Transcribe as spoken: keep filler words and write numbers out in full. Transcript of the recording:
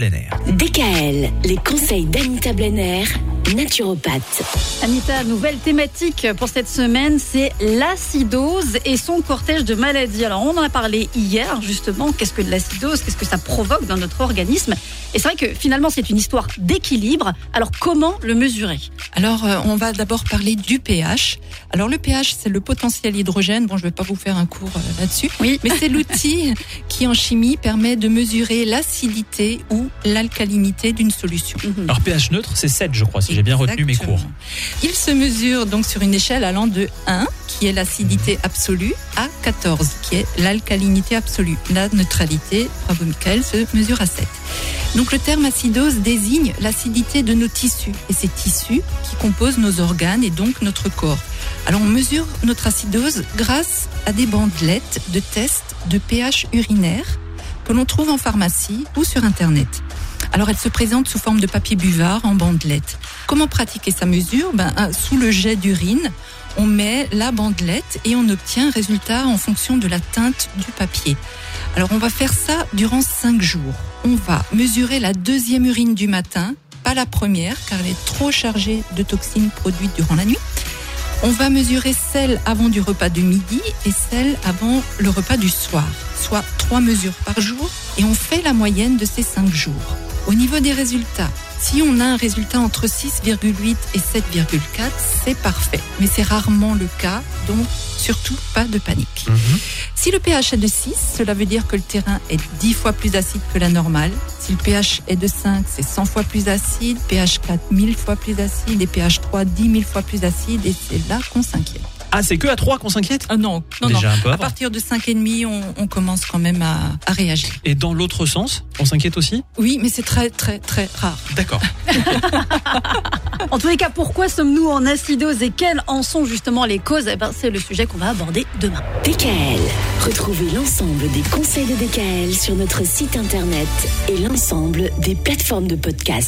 D K L, les conseils d'Anita Blenner, naturopathe. Anita, nouvelle thématique pour cette semaine, c'est l'acidose et son cortège de maladies. Alors on en a parlé hier justement, qu'est-ce que de l'acidose, qu'est-ce que ça provoque dans notre organisme? Et c'est vrai que finalement c'est une histoire d'équilibre, alors comment le mesurer? Alors on va d'abord parler du pH. Alors le pH, c'est le potentiel hydrogène, bon je ne vais pas vous faire un cours là-dessus, oui, mais c'est l'outil qui en chimie permet de mesurer l'acidité ou l'alcalinité d'une solution. Mm-hmm. Alors pH neutre, c'est sept je crois, si j'ai bien retenu mes cours. Il se mesure donc sur une échelle allant de un, qui est l'acidité absolue, à quatorze, qui est l'alcalinité absolue. La neutralité, bravo Michael, se mesure à sept. Donc le terme acidose désigne l'acidité de nos tissus, et ces tissus qui composent nos organes et donc notre corps. Alors on mesure notre acidose grâce à des bandelettes de tests de pH urinaire que l'on trouve en pharmacie ou sur Internet. Alors elle se présente sous forme de papier buvard en bandelette. Comment pratiquer sa mesure? Ben, sous le jet d'urine, on met la bandelette et on obtient un résultat en fonction de la teinte du papier. Alors on va faire ça durant cinq jours. On va mesurer la deuxième urine du matin, pas la première car elle est trop chargée de toxines produites durant la nuit. On va mesurer celle avant du repas de midi et celle avant le repas du soir, soit trois mesures par jour, et on fait la moyenne de ces cinq jours. Au niveau des résultats, si on a un résultat entre six virgule huit et sept virgule quatre, c'est parfait. Mais c'est rarement le cas, donc surtout pas de panique. Mmh. Si le pH est de six, cela veut dire que le terrain est dix fois plus acide que la normale. Si le pH est de cinq, c'est cent fois plus acide, pH quatre, mille fois plus acide, et pH trois, dix mille fois plus acide, et c'est là qu'on s'inquiète. Ah, c'est que à trois qu'on s'inquiète? Ah non, non, déjà non. Un peu à partir de cinq virgule cinq, on, on commence quand même à, à réagir. Et dans l'autre sens, on s'inquiète aussi? Oui, mais c'est très, très, très rare. D'accord. En tous les cas, pourquoi sommes-nous en acidose et quelles en sont justement les causes? Eh ben, c'est le sujet qu'on va aborder demain. D K L. Retrouvez l'ensemble des conseils de D K L sur notre site internet et l'ensemble des plateformes de podcast.